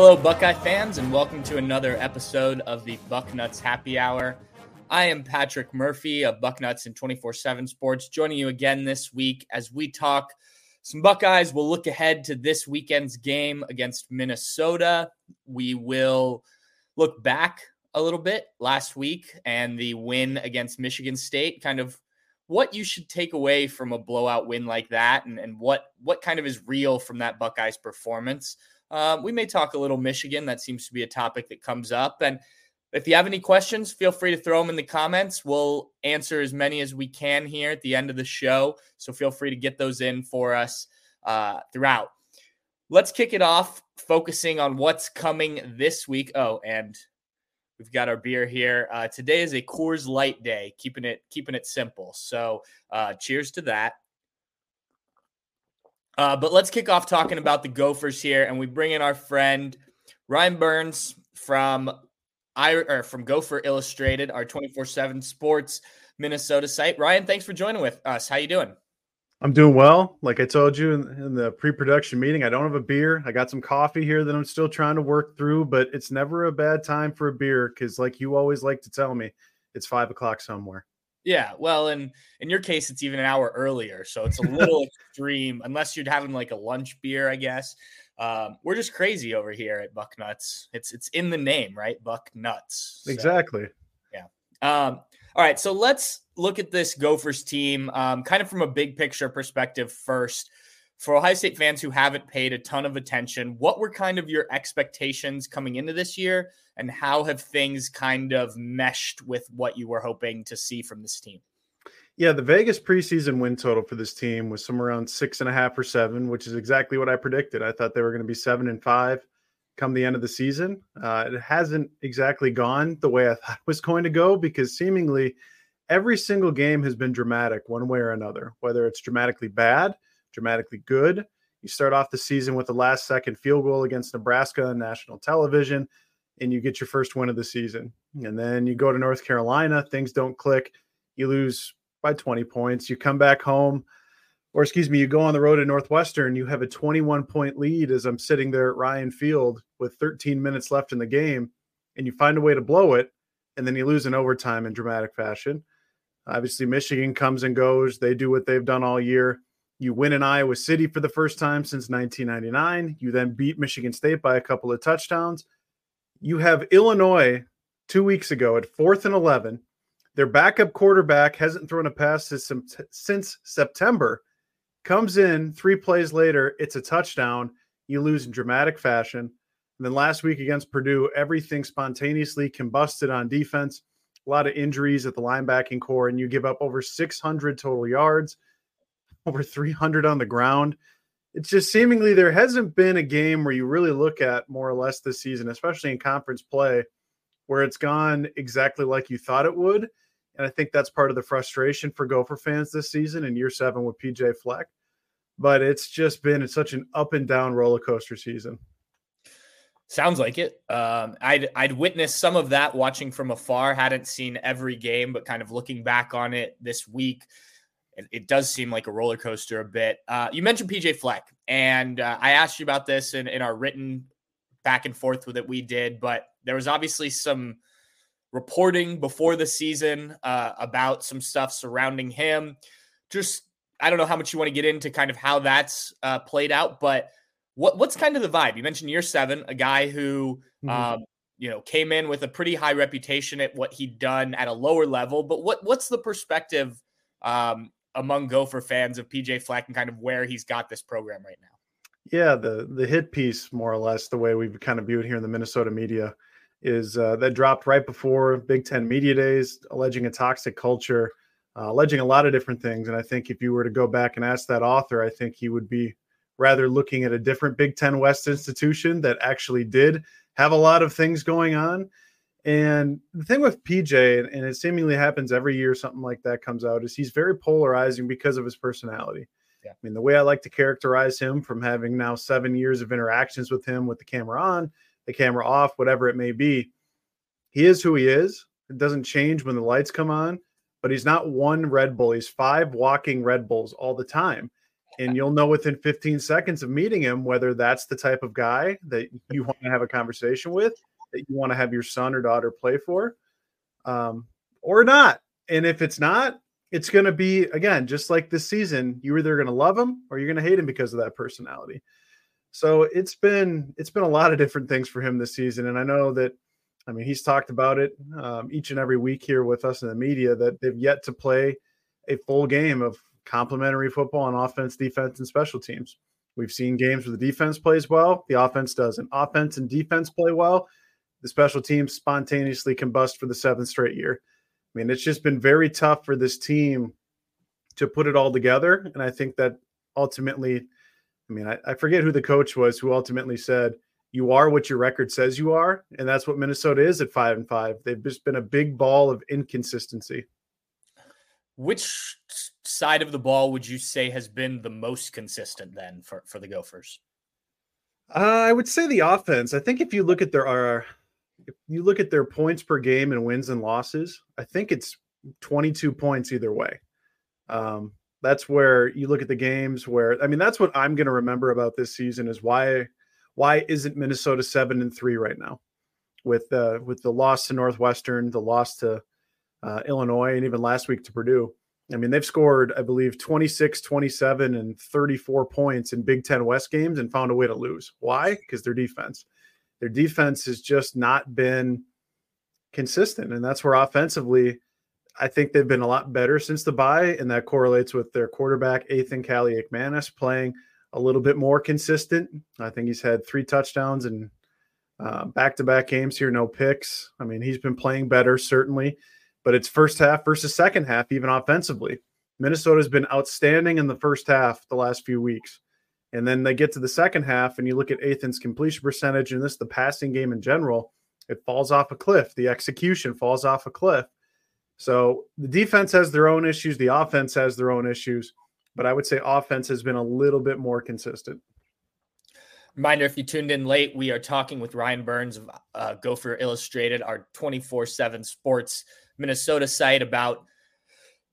Hello, Buckeye fans, and welcome to another episode of the Bucknuts Happy Hour. I am Patrick Murphy of Bucknuts and 24-7 Sports, joining you again this week as we talk some Buckeyes. We'll look ahead to this weekend's game against Minnesota. We will look back a little bit last week and the win against Michigan State, kind of what you should take away from a blowout win like that and what kind of is real from that Buckeyes performance. We may talk a little Michigan. That seems to be a topic that comes up. And if you have any questions, feel free to throw them in the comments. We'll answer as many as we can here at the end of the show. So feel free to get those in for us throughout. Let's kick it off, focusing on what's coming this week. Oh, and we've got our beer here. Today is a Coors Light day, keeping it simple. So cheers to that. But let's kick off talking about the Gophers here, and we bring in our friend Ryan Burns from Gopher Illustrated, our 24/7 Sports Minnesota site. Ryan, thanks for joining with us. How you doing? I'm doing well. Like I told you in the pre-production meeting, I don't have a beer. I got some coffee here that I'm still trying to work through, but it's never a bad time for a beer because, like you always like to tell me, it's 5 o'clock somewhere. Yeah, well, and in your case, it's even an hour earlier, so it's a little extreme, unless you're having like a lunch beer, I guess. We're just crazy over here at Bucknuts. It's in the name, right? Bucknuts. So, exactly. Yeah. All right, so let's look at this Gophers team kind of from a big picture perspective first. For Ohio State fans who haven't paid a ton of attention, what were kind of your expectations coming into this year? And how have things kind of meshed with what you were hoping to see from this team? Yeah, the Vegas preseason win total for this team was somewhere around 6.5 or 7, which is exactly what I predicted. I thought they were going to be 7-5 come the end of the season. It hasn't exactly gone the way I thought it was going to go because seemingly every single game has been dramatic one way or another, whether it's dramatically bad, dramatically good. You start off the season with the last second field goal against Nebraska on national television, and you get your first win of the season. And then you go to North Carolina, things don't click. You lose by 20 points. You come back home, or excuse me, you go on the road to Northwestern. You have a 21-point lead as I'm sitting there at Ryan Field with 13 minutes left in the game, and you find a way to blow it, and then you lose in overtime in dramatic fashion. Obviously, Michigan comes and goes. They do what they've done all year. You win in Iowa City for the first time since 1999. You then beat Michigan State by a couple of touchdowns. You have Illinois 2 weeks ago at 4th and 11. Their backup quarterback hasn't thrown a pass since September. Comes in 3 plays later, it's a touchdown. You lose in dramatic fashion. And then last week against Purdue, everything spontaneously combusted on defense. A lot of injuries at the linebacking core, and you give up over 600 total yards, over 300 on the ground. It's just seemingly there hasn't been a game where you really look at more or less this season, especially in conference play, where it's gone exactly like you thought it would. And I think that's part of the frustration for Gopher fans this season in year 7 with PJ Fleck. But it's just been such an up and down roller coaster season. Sounds like it. I'd witnessed some of that watching from afar. Hadn't seen every game, but kind of looking back on it this week, it does seem like a roller coaster a bit. You mentioned PJ Fleck, and I asked you about this in our written back and forth that we did, but there was obviously some reporting before the season about some stuff surrounding him. Just, I don't know how much you want to get into kind of how that's played out, but what's kind of the vibe? You mentioned year 7, a guy who came in with a pretty high reputation at what he'd done at a lower level, but what's the perspective among Gopher fans of PJ Fleck and kind of where he's got this program right now? Yeah, the hit piece, more or less, the way we've kind of viewed here in the Minnesota media is that dropped right before Big Ten Media Days, alleging a toxic culture, alleging a lot of different things. And I think if you were to go back and ask that author, I think he would be rather looking at a different Big Ten West institution that actually did have a lot of things going on. And the thing with PJ, and it seemingly happens every year, something like that comes out, is he's very polarizing because of his personality. Yeah. I mean, the way I like to characterize him from having now 7 years of interactions with him with the camera on, the camera off, whatever it may be, he is who he is. It doesn't change when the lights come on, but he's not one Red Bull. He's 5 walking Red Bulls all the time. And you'll know within 15 seconds of meeting him whether that's the type of guy that you want to have a conversation with, that you want to have your son or daughter play for, or not. And if it's not, it's going to be, again, just like this season, you're either going to love him or you're going to hate him because of that personality. So it's been a lot of different things for him this season. And I know that, I mean, he's talked about it each and every week here with us in the media that they've yet to play a full game of complementary football on offense, defense, and special teams. We've seen games where the defense plays well, the offense doesn't. Offense and defense play well, the special teams spontaneously combust for the seventh straight year. I mean, it's just been very tough for this team to put it all together. And I think that ultimately, I mean, I forget who the coach was who ultimately said, you are what your record says you are. And that's what Minnesota is at 5-5. They've just been a big ball of inconsistency. Which side of the ball would you say has been the most consistent then for the Gophers? I would say the offense. I think if you look at their points per game and wins and losses, I think it's 22 points either way. That's where you look at the games where, I mean, that's what I'm going to remember about this season is why isn't Minnesota 7-3 right now with the loss to Northwestern, the loss to Illinois, and even last week to Purdue. I mean, they've scored, I believe, 26, 27, and 34 points in Big Ten West games and found a way to lose. Why? Because their defense has just not been consistent. And that's where offensively, I think they've been a lot better since the bye. And that correlates with their quarterback, Ethan Kaliakmanis, playing a little bit more consistent. I think he's had 3 touchdowns in back-to-back games here, no picks. I mean, he's been playing better, certainly, but it's first half versus second half, even offensively. Minnesota's been outstanding in the first half the last few weeks. And then they get to the second half, and you look at Ethan's completion percentage and the passing game in general, it falls off a cliff. The execution falls off a cliff. So the defense has their own issues. The offense has their own issues. But I would say offense has been a little bit more consistent. Reminder, if you tuned in late, we are talking with Ryan Burns of Gopher Illustrated, our 24-7 Sports Minnesota site, about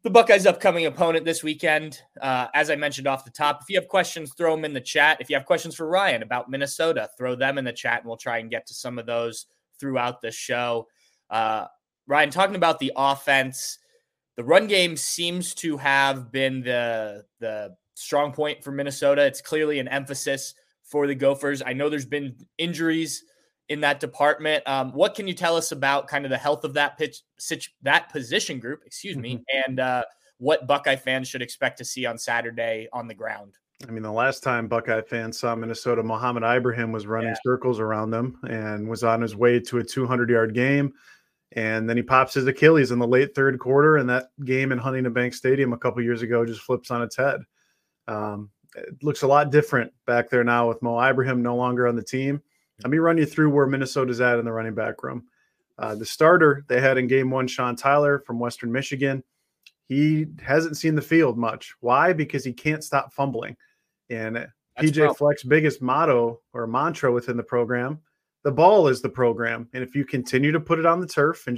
the Buckeyes' upcoming opponent this weekend. As I mentioned off the top, if you have questions, throw them in the chat. If you have questions for Ryan about Minnesota, throw them in the chat, and we'll try and get to some of those throughout the show. Ryan, talking about the offense, the run game seems to have been the strong point for Minnesota. It's clearly an emphasis for the Gophers. I know there's been injuries in that department. What can you tell us about kind of the health of that position group, and what Buckeye fans should expect to see on Saturday on the ground? I mean, the last time Buckeye fans saw Minnesota, Mohamed Ibrahim was running circles around them and was on his way to a 200-yard game. And then he pops his Achilles in the late third quarter, and that game in Huntington Bank Stadium a couple years ago just flips on its head. It looks a lot different back there now with Mo Ibrahim no longer on the team. Let me run you through where Minnesota's at in the running back room. The starter they had in game one, Sean Tyler from Western Michigan, he hasn't seen the field much. Why? Because he can't stop fumbling. And that's PJ Fleck's biggest motto or mantra within the program, the ball is the program. And if you continue to put it on the turf, and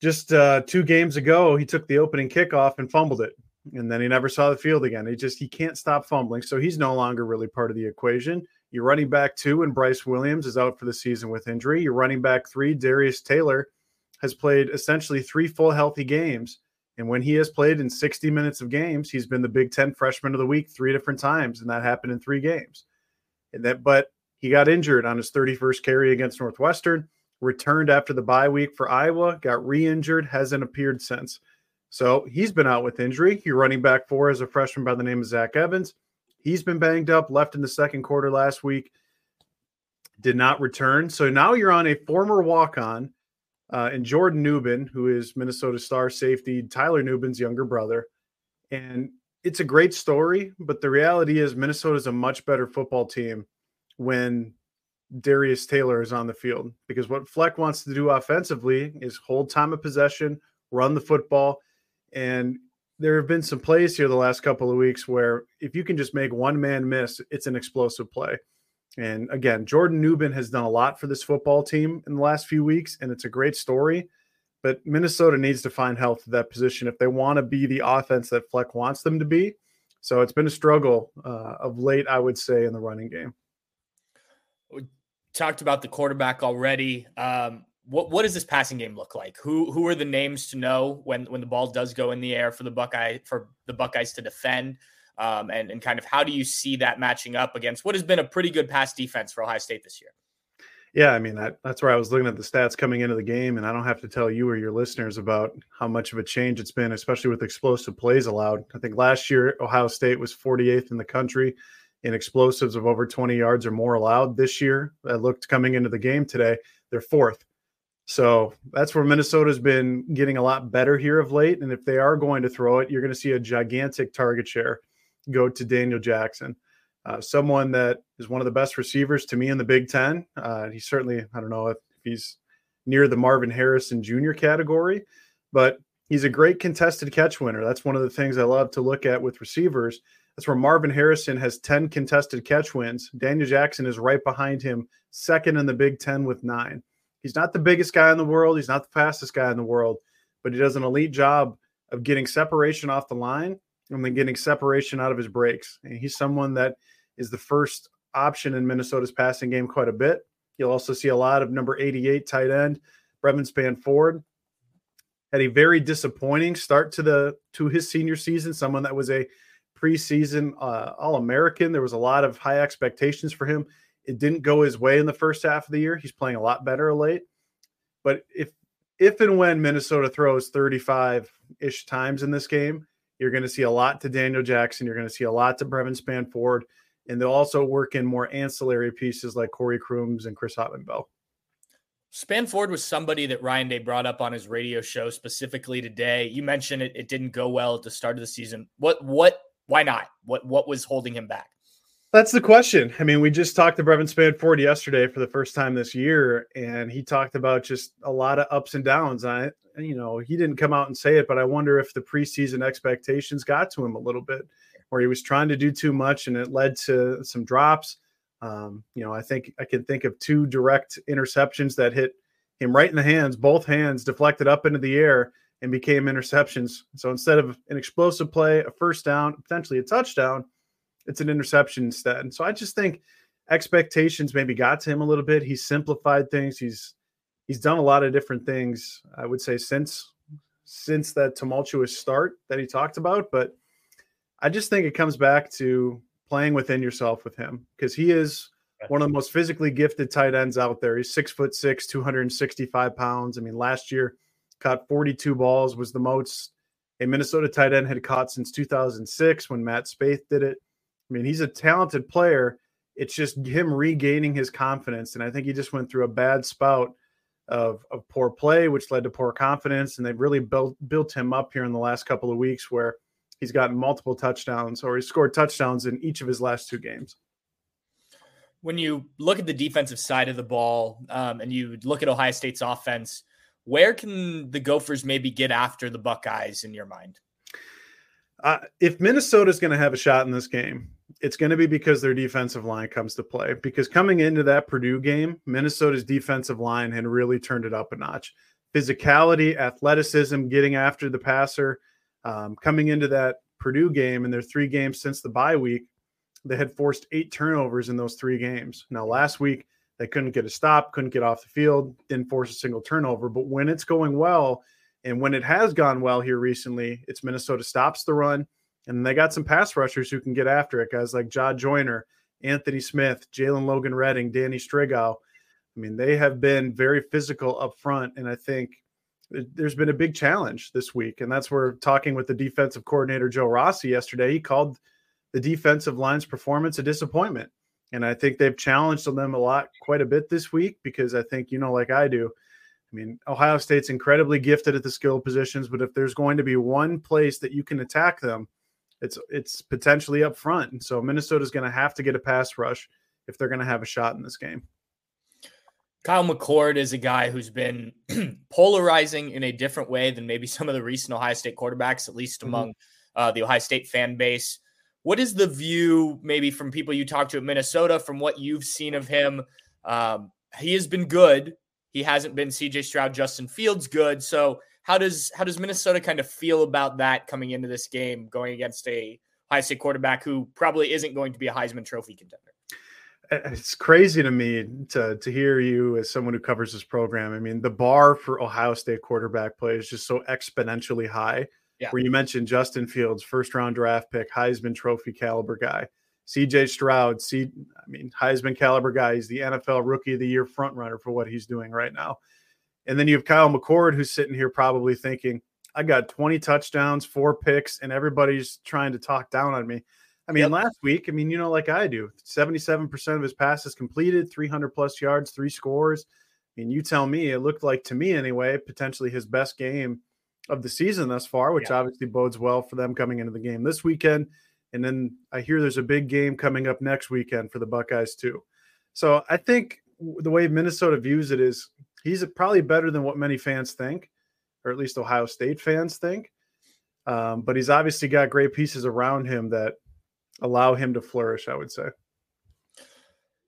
just 2 games ago, he took the opening kickoff and fumbled it. And then he never saw the field again. He can't stop fumbling. So he's no longer really part of the equation. Your running back 2 and Bryce Williams is out for the season with injury. Your running back 3, Darius Taylor, has played essentially 3 full healthy games. And when he has played in 60 minutes of games, he's been the Big Ten Freshman of the Week 3 different times. And that happened in 3 games. But he got injured on his 31st carry against Northwestern, returned after the bye week for Iowa, got re-injured, hasn't appeared since. So he's been out with injury. Your running back 4 is a freshman by the name of Zach Evans. He's been banged up, left in the second quarter last week, did not return. So now you're on a former walk-on and Jordan Newbin, who is Minnesota star safety, Tyler Newbin's younger brother. And it's a great story, but the reality is Minnesota's a much better football team when Darius Taylor is on the field, because what Fleck wants to do offensively is hold time of possession, run the football. And there have been some plays here the last couple of weeks where if you can just make one man miss, it's an explosive play. And again, Jordan Newbin has done a lot for this football team in the last few weeks, and it's a great story. But Minnesota needs to find health at that position if they want to be the offense that Fleck wants them to be. So it's been a struggle of late, I would say, in the running game. We talked about the quarterback already. What does this passing game look like? Who are the names to know when the ball does go in the air for the Buckeyes to defend? And kind of how do you see that matching up against what has been a pretty good pass defense for Ohio State this year? Yeah, I mean, that's where I was looking at the stats coming into the game, and I don't have to tell you or your listeners about how much of a change it's been, especially with explosive plays allowed. I think last year, Ohio State was 48th in the country in explosives of over 20 yards or more allowed. This year, that looked coming into the game today, they're fourth. So that's where Minnesota's been getting a lot better here of late, and if they are going to throw it, you're going to see a gigantic target share go to Daniel Jackson. Someone that is one of the best receivers to me in the Big Ten. He's certainly, I don't know if he's near the Marvin Harrison Jr. category, but he's a great contested catch winner. That's one of the things I love to look at with receivers. That's where Marvin Harrison has 10 contested catch wins. Daniel Jackson is right behind him, second in the Big Ten with 9. He's not the biggest guy in the world. He's not the fastest guy in the world, but he does an elite job of getting separation off the line and then getting separation out of his breaks. And he's someone that is the first option in Minnesota's passing game quite a bit. You'll also see a lot of number 88 tight end, Brevyn Spann-Ford. Had a very disappointing start to his senior season, someone that was a preseason All-American. There was a lot of high expectations for him. It didn't go his way in the first half of the year. He's playing a lot better late. But if and when Minnesota throws 35-ish times in this game, you're going to see a lot to Daniel Jackson. You're going to see a lot to Brevyn Spann-Ford. And they'll also work in more ancillary pieces like Corey Crooms and Chris Hotman-Bell. Spann-Ford was somebody that Ryan Day brought up on his radio show specifically today. You mentioned it didn't go well at the start of the season. Why not? What was holding him back? That's the question. I mean, we just talked to Brevyn Spann-Ford yesterday for the first time this year, and he talked about just a lot of ups and downs. He didn't come out and say it, but I wonder if the preseason expectations got to him a little bit, where he was trying to do too much and it led to some drops. I think I can think of two direct interceptions that hit him right in the hands, both hands deflected up into the air and became interceptions. So instead of an explosive play, a first down, potentially a touchdown, it's an interception instead. And so I just think expectations maybe got to him a little bit. He's simplified things. He's done a lot of different things, I would say, since that tumultuous start that he talked about. But I just think it comes back to playing within yourself with him, because he is one of the most physically gifted tight ends out there. He's 6'6", 265 pounds. I mean, last year caught 42 balls, was the most a Minnesota tight end had caught since 2006 when Matt Spaeth did it. I mean, he's a talented player. It's just him regaining his confidence. And I think he just went through a bad spout of poor play, which led to poor confidence. And they've really built him up here in the last couple of weeks where he's gotten multiple touchdowns, or he scored touchdowns in each of his last two games. When you look at the defensive side of the ball and you look at Ohio State's offense, where can the Gophers maybe get after the Buckeyes in your mind? If Minnesota's going to have a shot in this game, it's going to be because their defensive line comes to play. Because coming into that Purdue game, Minnesota's defensive line had really turned it up a notch. Physicality, athleticism, getting after the passer. Coming into that Purdue game and their three games since the bye week, they had forced 8 turnovers in those 3 games. Now, last week, they couldn't get a stop, couldn't get off the field, didn't force a single turnover. But when it's going well, and when it has gone well here recently, it's Minnesota stops the run, and they got some pass rushers who can get after it, guys like Ja Joyner, Anthony Smith, Jalen Logan Redding, Danny Strigow. I mean, they have been very physical up front, and I think there's been a big challenge this week, and that's where talking with the defensive coordinator Joe Rossi yesterday, he called the defensive line's performance a disappointment, and I think they've challenged them quite a bit this week because I think, like I do, I mean, Ohio State's incredibly gifted at the skill positions, but if there's going to be one place that you can attack them, it's potentially up front. And so Minnesota's going to have to get a pass rush if they're going to have a shot in this game. Kyle McCord is a guy who's been polarizing in a different way than maybe some of the recent Ohio State quarterbacks, at least among the Ohio State fan base. What is the view maybe from people you talk to at Minnesota, from what you've seen of him? He has been good. He hasn't been C.J. Stroud, Justin Fields good. So how does Minnesota kind of feel about that coming into this game, going against a Ohio State quarterback who probably isn't going to be a Heisman Trophy contender. It's crazy to me to hear you as someone who covers this program. I mean, the bar for Ohio State quarterback play is just so exponentially high. Yeah. Where you mentioned Justin Fields, first-round draft pick, Heisman Trophy caliber guy. C.J. Stroud, Heisman caliber guy. He's the NFL Rookie of the Year frontrunner for what he's doing right now. And then you have Kyle McCord, who's sitting here probably thinking, I got 20 touchdowns, 4 picks, and everybody's trying to talk down on me. I mean, last week, like I do, 77% of his passes completed, 300-plus yards, 3 scores. I mean, you tell me, it looked like, to me anyway, potentially his best game of the season thus far, which obviously bodes well for them coming into the game this weekend. And then I hear there's a big game coming up next weekend for the Buckeyes too. So I think the way Minnesota views it is he's probably better than what many fans think, or at least Ohio State fans think. But he's obviously got great pieces around him that allow him to flourish, I would say.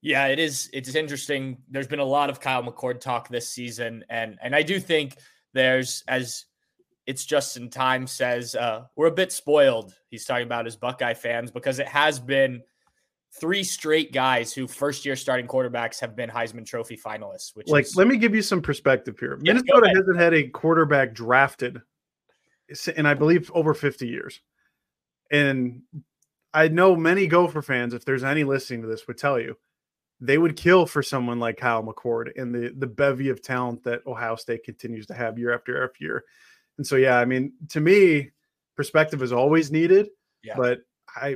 Yeah, it is. It's interesting. There's been a lot of Kyle McCord talk this season. And I do think there's, as It's Just in Time says, we're a bit spoiled. He's talking about his Buckeye fans because it has been 3 straight guys who first-year starting quarterbacks have been Heisman Trophy finalists. Let me give you some perspective here. Yeah, Minnesota hasn't had a quarterback drafted in, I believe, over 50 years. And I know many Gopher fans, if there's any listening to this, would tell you they would kill for someone like Kyle McCord and the bevy of talent that Ohio State continues to have year after year. And so, to me, perspective is always needed. Yeah. But,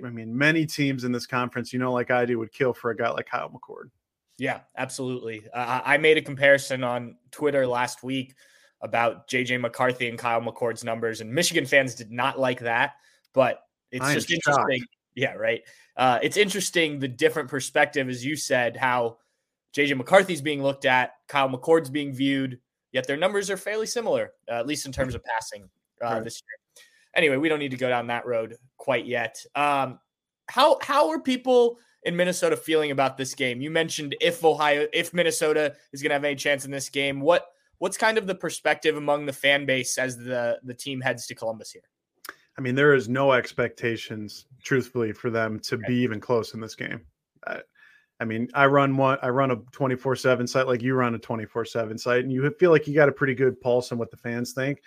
many teams in this conference, like I do, would kill for a guy like Kyle McCord. Yeah, absolutely. I made a comparison on Twitter last week about J.J. McCarthy and Kyle McCord's numbers, and Michigan fans did not like that. But it's just interesting. Shocked. Yeah, right. It's interesting, the different perspective, as you said, how J.J. McCarthy's being looked at, Kyle McCord's being viewed, yet their numbers are fairly similar, at least in terms of passing this year. Anyway, we don't need to go down that road quite yet. How are people in Minnesota feeling about this game? You mentioned if Minnesota is going to have any chance in this game. What's kind of the perspective among the fan base as the team heads to Columbus here? I mean, there is no expectations, truthfully, for them to be even close in this game. I run a 24/7 site like you run a 24/7 site, and you feel like you got a pretty good pulse on what the fans think,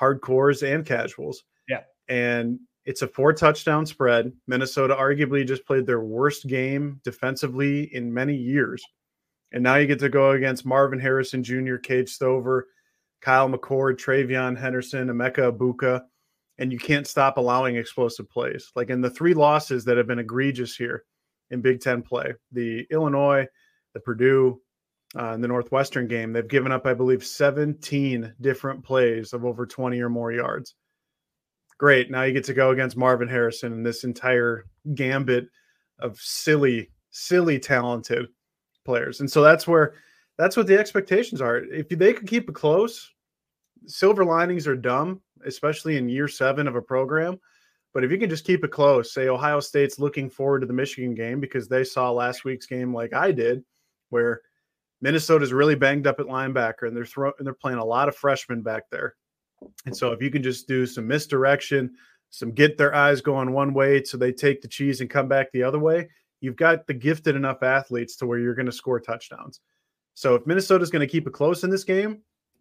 hardcores and casuals. Yeah. And it's a 4-touchdown spread. Minnesota arguably just played their worst game defensively in many years. And now you get to go against Marvin Harrison Jr., Cade Stover, Kyle McCord, TreVeyon Henderson, Emeka Egbuka, and you can't stop allowing explosive plays. Like in the 3 losses that have been egregious here in Big Ten play, the Illinois, the Purdue, and the Northwestern game, they've given up, I believe, 17 different plays of over 20 or more yards. Great. Now you get to go against Marvin Harrison and this entire gambit of silly, talented players. And so that's what the expectations are. If they could keep it close, silver linings are dumb, especially in year 7 of a program. But if you can just keep it close, say Ohio State's looking forward to the Michigan game because they saw last week's game like I did, where Minnesota's really banged up at linebacker and they're playing a lot of freshmen back there. And so if you can just do some misdirection, some get their eyes going one way so they take the cheese and come back the other way, you've got the gifted enough athletes to where you're going to score touchdowns. So if Minnesota's going to keep it close in this game,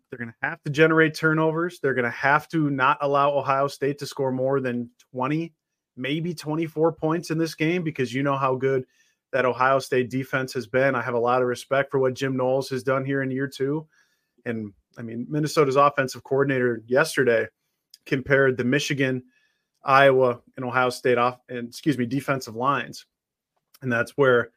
they're going to have to generate turnovers. They're going to have to not allow Ohio State to score more than 20, maybe 24 points in this game, because you know how good that Ohio State defense has been. I have a lot of respect for what Jim Knowles has done here in year 2. And, Minnesota's offensive coordinator yesterday compared the Michigan, Iowa, and Ohio State defensive lines. And that's where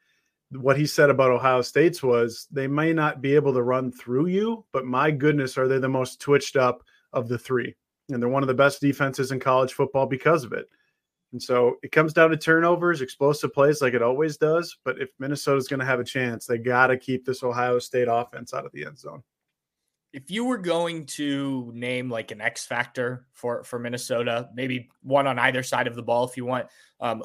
what he said about Ohio State's was they may not be able to run through you, but my goodness, are they the most twitched up of the 3. And they're one of the best defenses in college football because of it. And so it comes down to turnovers, explosive plays like it always does. But if Minnesota's going to have a chance, they got to keep this Ohio State offense out of the end zone. If you were going to name like an X factor for Minnesota, maybe one on either side of the ball, if you want,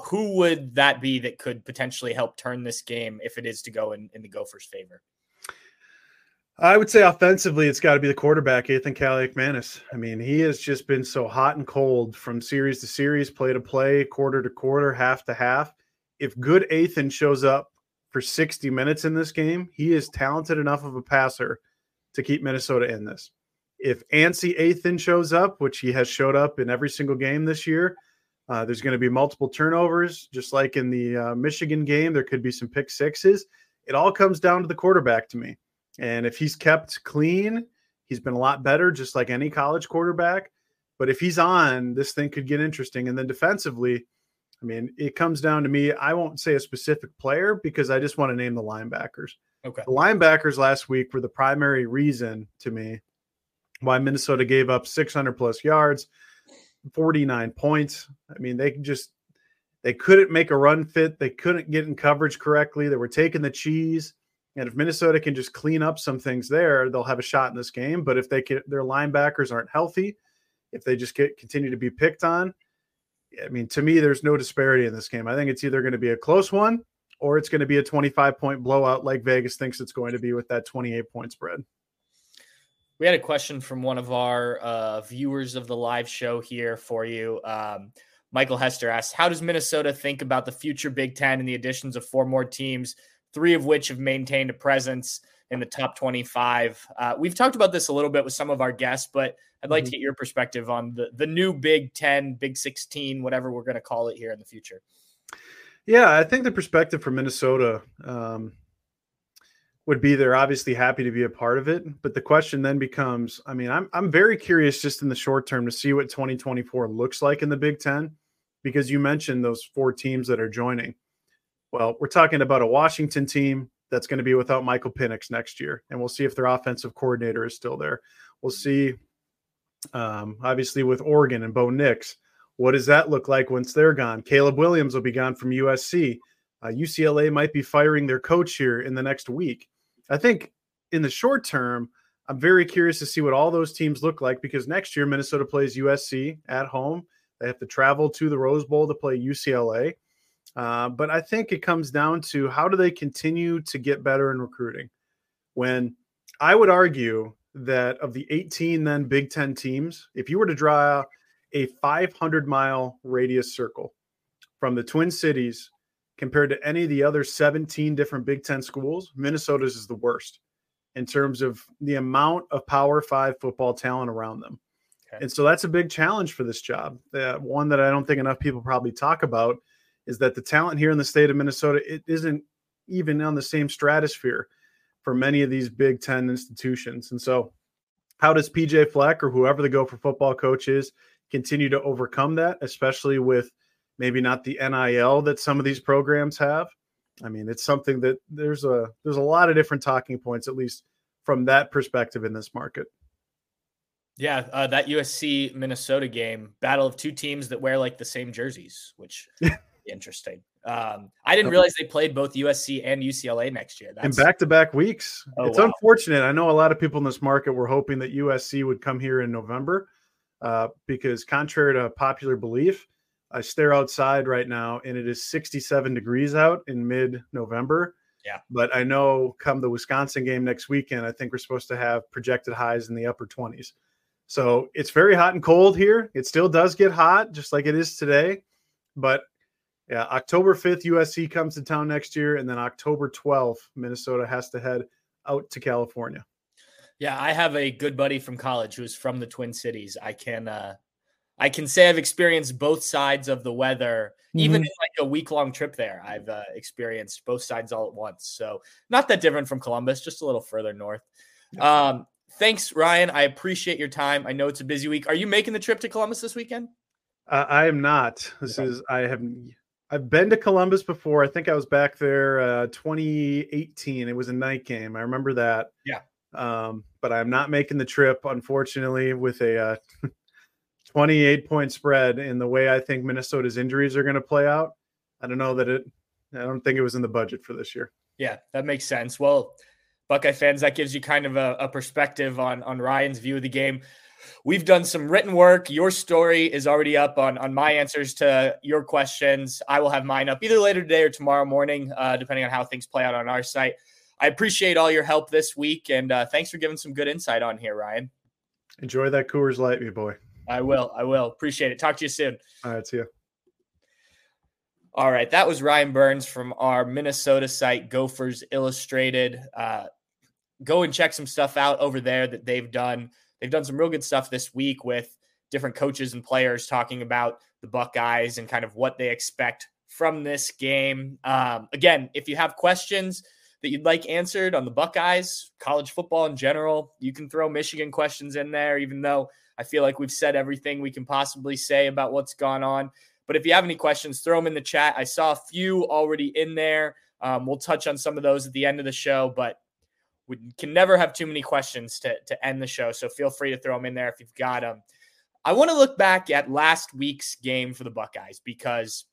who would that be that could potentially help turn this game if it is to go in the Gophers' favor? I would say offensively, it's got to be the quarterback, Ethan Kaliakmanis. I mean, he has just been so hot and cold from series to series, play to play, quarter to quarter, half to half. If good Ethan shows up for 60 minutes in this game, he is talented enough of a passer to keep Minnesota in this. If antsy Ethan shows up, which he has showed up in every single game this year, there's going to be multiple turnovers. Just like in the Michigan game, there could be some pick sixes. It all comes down to the quarterback to me. And if he's kept clean, he's been a lot better, just like any college quarterback. But if he's on, this thing could get interesting. And then defensively, I mean, it comes down to me. I won't say a specific player because I just want to name the linebackers. Okay. The linebackers last week were the primary reason to me why Minnesota gave up 600-plus yards, 49 points. I mean, they couldn't make a run fit. They couldn't get in coverage correctly. They were taking the cheese. And if Minnesota can just clean up some things there, they'll have a shot in this game. But if their linebackers aren't healthy, if they just continue to be picked on, I mean, to me, there's no disparity in this game. I think it's either going to be a close one or it's going to be a 25-point blowout like Vegas thinks it's going to be with that 28-point spread. We had a question from one of our viewers of the live show here for you. Michael Hester asks, how does Minnesota think about the future Big Ten and the additions of four more teams, three of which have maintained a presence in the top 25. We've talked about this a little bit with some of our guests, but I'd like to get your perspective on the new Big 10, Big 16, whatever we're going to call it here in the future. Yeah, I think the perspective for Minnesota would be they're obviously happy to be a part of it. But the question then becomes, I mean, I'm very curious just in the short term to see what 2024 looks like in the Big 10, because you mentioned those four teams that are joining. Well, we're talking about a Washington team that's going to be without Michael Penix next year, and we'll see if their offensive coordinator is still there. We'll see, obviously, with Oregon and Bo Nix, what does that look like once they're gone? Caleb Williams will be gone from USC. UCLA might be firing their coach here in the next week. I think in the short term, I'm very curious to see what all those teams look like because next year Minnesota plays USC at home. They have to travel to the Rose Bowl to play UCLA. But I think it comes down to how do they continue to get better in recruiting? When I would argue that of the 18 then Big Ten teams, if you were to draw a 500-mile radius circle from the Twin Cities compared to any of the other 17 different Big Ten schools, Minnesota's is the worst in terms of the amount of Power 5 football talent around them. Okay. And so that's a big challenge for this job, one that I don't think enough people probably talk about. Is that the talent here in the state of Minnesota, it isn't even on the same stratosphere for many of these Big Ten institutions. And so how does PJ Fleck or whoever the Gopher football coach is continue to overcome that, especially with maybe not the NIL that some of these programs have? I mean, it's something that there's a lot of different talking points, at least from that perspective in this market. Yeah, that USC-Minnesota game, battle of two teams that wear like the same jerseys, which – interesting. I didn't realize they played both USC and UCLA next year. That's... in back-to-back weeks. Oh, it's unfortunate. I know a lot of people in this market were hoping that USC would come here in November because contrary to popular belief, I stare outside right now and it is 67 degrees out in mid-November. Yeah. But I know come the Wisconsin game next weekend, I think we're supposed to have projected highs in the upper 20s. So it's very hot and cold here. It still does get hot just like it is today. But yeah, October 5th, USC comes to town next year, and then October 12th, Minnesota has to head out to California. Yeah, I have a good buddy from college who's from the Twin Cities. I can say I've experienced both sides of the weather, even in like a week-long trip there. I've experienced both sides all at once. So not that different from Columbus, just a little further north. Thanks, Ryan. I appreciate your time. I know it's a busy week. Are you making the trip to Columbus this weekend? I am not. I've been to Columbus before. I think I was back there 2018. It was a night game. I remember that. Yeah. But I'm not making the trip, unfortunately, with a 28-point spread in the way I think Minnesota's injuries are going to play out. I don't think it was in the budget for this year. Yeah, that makes sense. Well, Buckeye fans, that gives you kind of a perspective on Ryan's view of the game. We've done some written work. Your story is already up on my answers to your questions. I will have mine up either later today or tomorrow morning, depending on how things play out on our site. I appreciate all your help this week, and thanks for giving some good insight on here, Ryan. Enjoy that Coors Light, me boy. I will. Appreciate it. Talk to you soon. All right, see you. All right, that was Ryan Burns from our Minnesota site, Gophers Illustrated. Go and check some stuff out over there that they've done. They've done some real good stuff this week with different coaches and players talking about the Buckeyes and kind of what they expect from this game. Again, if you have questions that you'd like answered on the Buckeyes, college football in general, you can throw Michigan questions in there, even though I feel like we've said everything we can possibly say about what's gone on. But if you have any questions, throw them in the chat. I saw a few already in there. We'll touch on some of those at the end of the show, but we can never have too many questions to end the show. So feel free to throw them in there if you've got them. I want to look back at last week's game for the Buckeyes because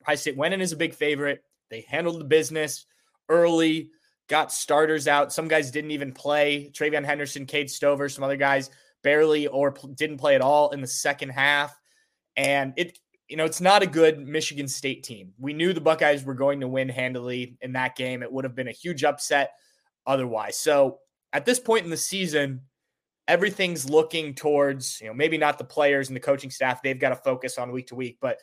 Ohio State went in as a big favorite. They handled the business early, got starters out. Some guys didn't even play. TreVeyon Henderson, Cade Stover, some other guys barely or didn't play at all in the second half. And it's not a good Michigan State team. We knew the Buckeyes were going to win handily in that game. It would have been a huge upset otherwise. So at this point in the season, everything's looking towards, maybe not the players and the coaching staff. They've got to focus on week to week, but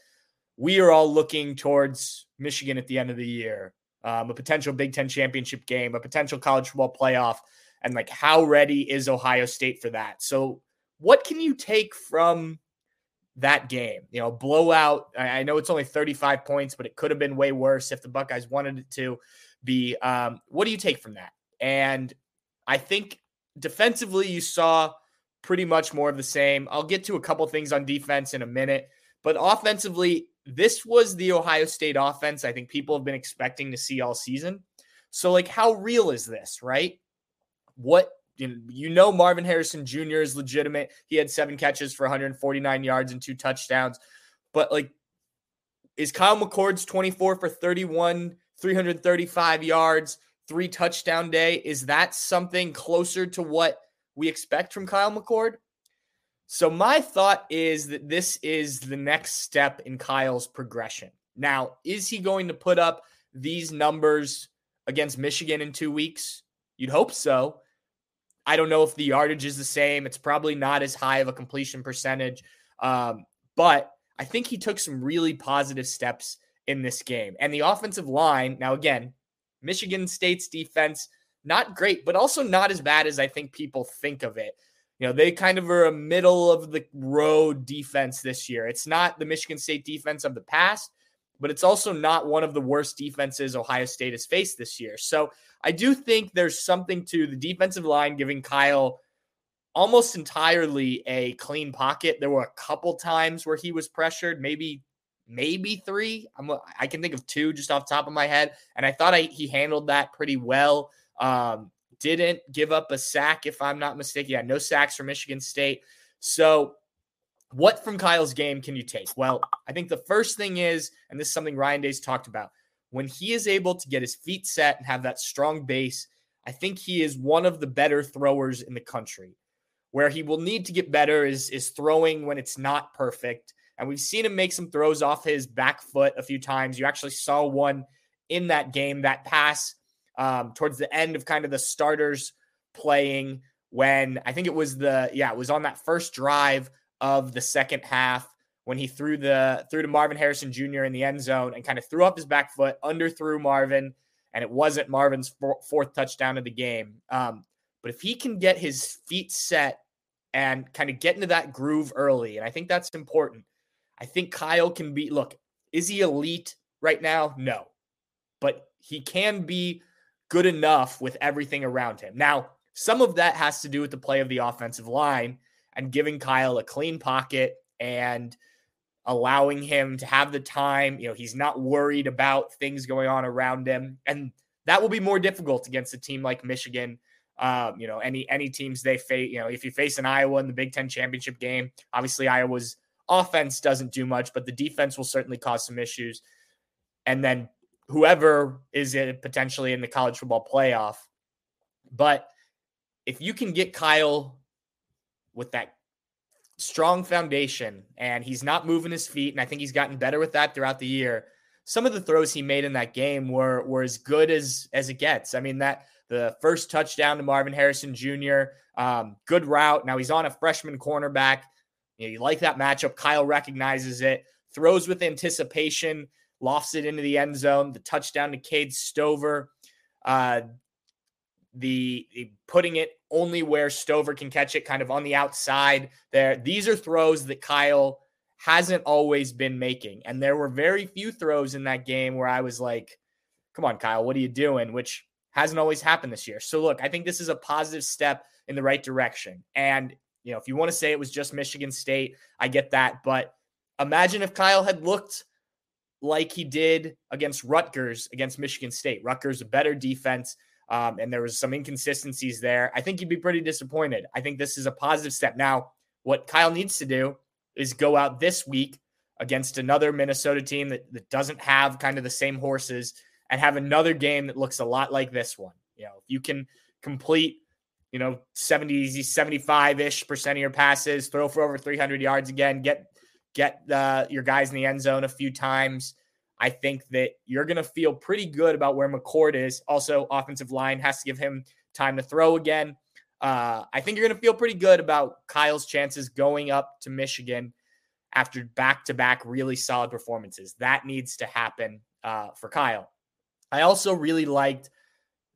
we are all looking towards Michigan at the end of the year, a potential Big Ten championship game, a potential college football playoff, and like how ready is Ohio State for that? So what can you take from that game? Blowout. I know it's only 35 points, but it could have been way worse if the Buckeyes wanted it to be. What do you take from that? And I think defensively, you saw pretty much more of the same. I'll get to a couple things on defense in a minute, but offensively, this was the Ohio State offense I think people have been expecting to see all season. So like, how real is this, right? Marvin Harrison Jr. is legitimate. He had 7 catches for 149 yards and 2 touchdowns, but like, is Kyle McCord's 24 for 31, 335 yards, 3 touchdown day? Is that something closer to what we expect from Kyle McCord? So my thought is that this is the next step in Kyle's progression. Now, is he going to put up these numbers against Michigan in 2 weeks? You'd hope so. I don't know if the yardage is the same. It's probably not as high of a completion percentage. But I think he took some really positive steps in this game. And the offensive line, now again, Michigan State's defense, not great, but also not as bad as I think people think of it. They kind of are a middle of the road defense this year. It's not the Michigan State defense of the past, but it's also not one of the worst defenses Ohio State has faced this year. So I do think there's something to the defensive line giving Kyle almost entirely a clean pocket. There were a couple times where he was pressured, maybe 3. I can think of 2 just off the top of my head. And I thought he handled that pretty well. Didn't give up a sack, if I'm not mistaken. Yeah, no sacks for Michigan State. So what from Kyle's game can you take? Well, I think the first thing is, and this is something Ryan Day's talked about, when he is able to get his feet set and have that strong base, I think he is one of the better throwers in the country. Where he will need to get better is throwing when it's not perfect. And we've seen him make some throws off his back foot a few times. You actually saw one in that game, that pass towards the end of kind of the starters playing when I think it was it was on that first drive of the second half when he threw to Marvin Harrison Jr. in the end zone and kind of threw off his back foot, underthrew Marvin, and it wasn't Marvin's fourth touchdown of the game. But if he can get his feet set and kind of get into that groove early, and I think that's important. I think Kyle can be, is he elite right now? No, but he can be good enough with everything around him. Now, some of that has to do with the play of the offensive line and giving Kyle a clean pocket and allowing him to have the time. He's not worried about things going on around him. And that will be more difficult against a team like Michigan. Any teams they face, if you face an Iowa in the Big Ten championship game, obviously Iowa's offense doesn't do much, but the defense will certainly cause some issues. And then whoever is potentially in the college football playoff. But if you can get Kyle with that strong foundation and he's not moving his feet, and I think he's gotten better with that throughout the year, some of the throws he made in that game were as good as it gets. I mean, that the first touchdown to Marvin Harrison Jr., good route. Now he's on a freshman cornerback. You like that matchup. Kyle recognizes it, throws with anticipation, lofts it into the end zone. The touchdown to Cade Stover, the putting it only where Stover can catch it, kind of on the outside there. These are throws that Kyle hasn't always been making. And there were very few throws in that game where I was like, come on, Kyle, what are you doing? Which hasn't always happened this year. So look, I think this is a positive step in the right direction. And you know, if you want to say it was just Michigan State, I get that. But imagine if Kyle had looked like he did against Rutgers, against Michigan State. Rutgers, a better defense, and there was some inconsistencies there. I think you'd be pretty disappointed. I think this is a positive step. Now, what Kyle needs to do is go out this week against another Minnesota team that doesn't have kind of the same horses and have another game that looks a lot like this one. You know, if you can complete, 75-ish% of your passes, throw for over 300 yards again, get your guys in the end zone a few times, I think that you're going to feel pretty good about where McCord is. Also, offensive line has to give him time to throw again. I think you're going to feel pretty good about Kyle's chances going up to Michigan after back-to-back really solid performances. That needs to happen for Kyle. I also really liked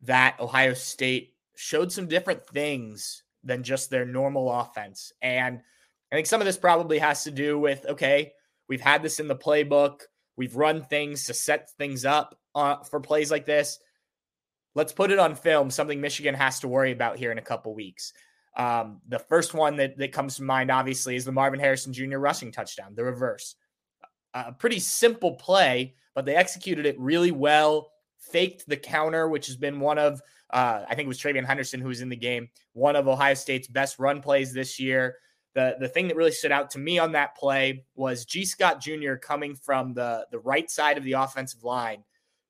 that Ohio State showed some different things than just their normal offense. And I think some of this probably has to do with, okay, we've had this in the playbook. We've run things to set things up for plays like this. Let's put it on film, something Michigan has to worry about here in a couple weeks. The first one that comes to mind, obviously, is the Marvin Harrison Jr. rushing touchdown, the reverse. A pretty simple play, but they executed it really well, faked the counter, which has been one of, I think it was TreVeyon Henderson who was in the game, one of Ohio State's best run plays this year. The thing that really stood out to me on that play was G. Scott Jr. coming from the right side of the offensive line,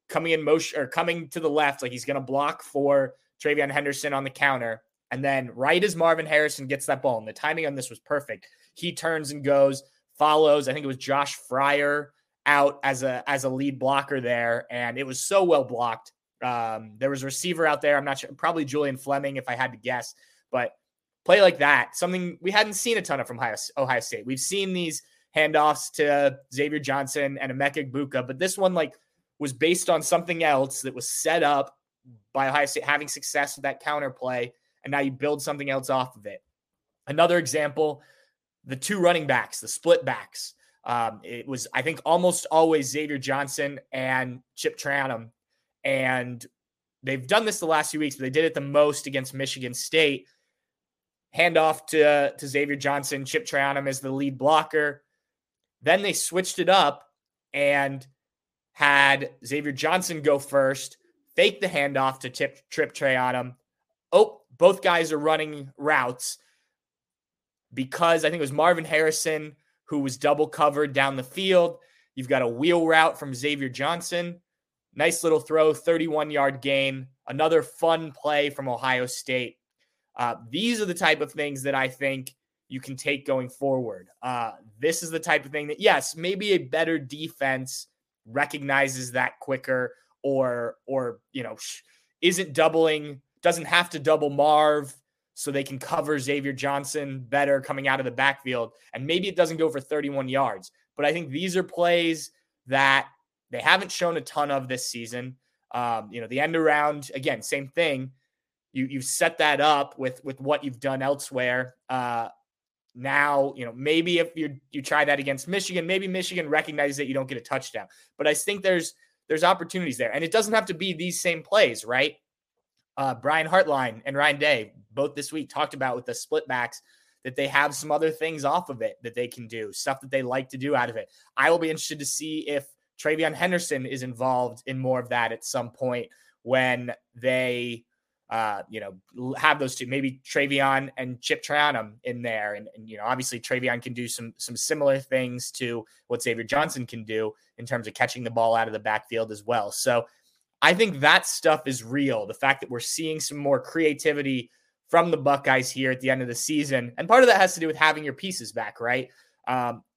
coming in motion or coming to the left, like he's going to block for TreVeyon Henderson on the counter. And then right as Marvin Harrison gets that ball, and the timing on this was perfect, he turns and goes, follows, I think it was Josh Fryer out as a lead blocker there. And it was so well blocked. There was a receiver out there. I'm not sure, probably Julian Fleming, if I had to guess, but play like that, something we hadn't seen a ton of from Ohio State. We've seen these handoffs to Xavier Johnson and Emeka Egbuka, but this one was based on something else that was set up by Ohio State having success with that counter play, and now you build something else off of it. Another example, the two running backs, the split backs. It was, I think, almost always Xavier Johnson and Chip Trayanum, and they've done this the last few weeks, but they did it the most against Michigan State. Handoff to Xavier Johnson, Chip Trayanum as the lead blocker. Then they switched it up and had Xavier Johnson go first, fake the handoff to Trip Trayanum. Oh, both guys are running routes because I think it was Marvin Harrison who was double covered down the field. You've got a wheel route from Xavier Johnson. Nice little throw, 31-yard gain. Another fun play from Ohio State. These are the type of things that I think you can take going forward. This is the type of thing that, yes, maybe a better defense recognizes that quicker or isn't doubling, doesn't have to double Marv so they can cover Xavier Johnson better coming out of the backfield. And maybe it doesn't go for 31 yards, but I think these are plays that they haven't shown a ton of this season. The end around, again, same thing. You've set that up with what you've done elsewhere. Now, maybe if you try that against Michigan, maybe Michigan recognizes that you don't get a touchdown. But I think there's opportunities there. And it doesn't have to be these same plays, right? Brian Hartline and Ryan Day, both this week, talked about with the split backs that they have some other things off of it that they can do, stuff that they like to do out of it. I will be interested to see if TreVeyon Henderson is involved in more of that at some point when they – have those two, maybe TreVeyon and Chip Trayanum in there. And obviously TreVeyon can do some similar things to what Xavier Johnson can do in terms of catching the ball out of the backfield as well. So I think that stuff is real. The fact that we're seeing some more creativity from the Buckeyes here at the end of the season. And part of that has to do with having your pieces back, right?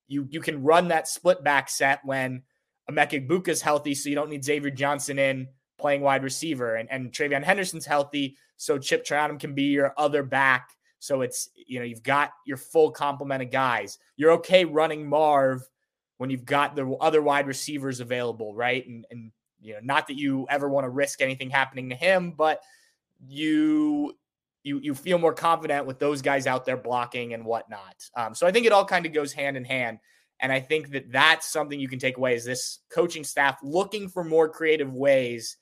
You can run that split back set when Emeka Egbuka's healthy, so you don't need Xavier Johnson in playing wide receiver. And TreVeyon Henderson's healthy, so Chip Trayanum can be your other back. So it's, you know, you've got your full complement of guys. You're okay running Marv when you've got the other wide receivers available, right? And you know, not that you ever want to risk anything happening to him, but you feel more confident with those guys out there blocking and whatnot. So I think it all kind of goes hand in hand. And I think that that's something you can take away, is this coaching staff looking for more creative ways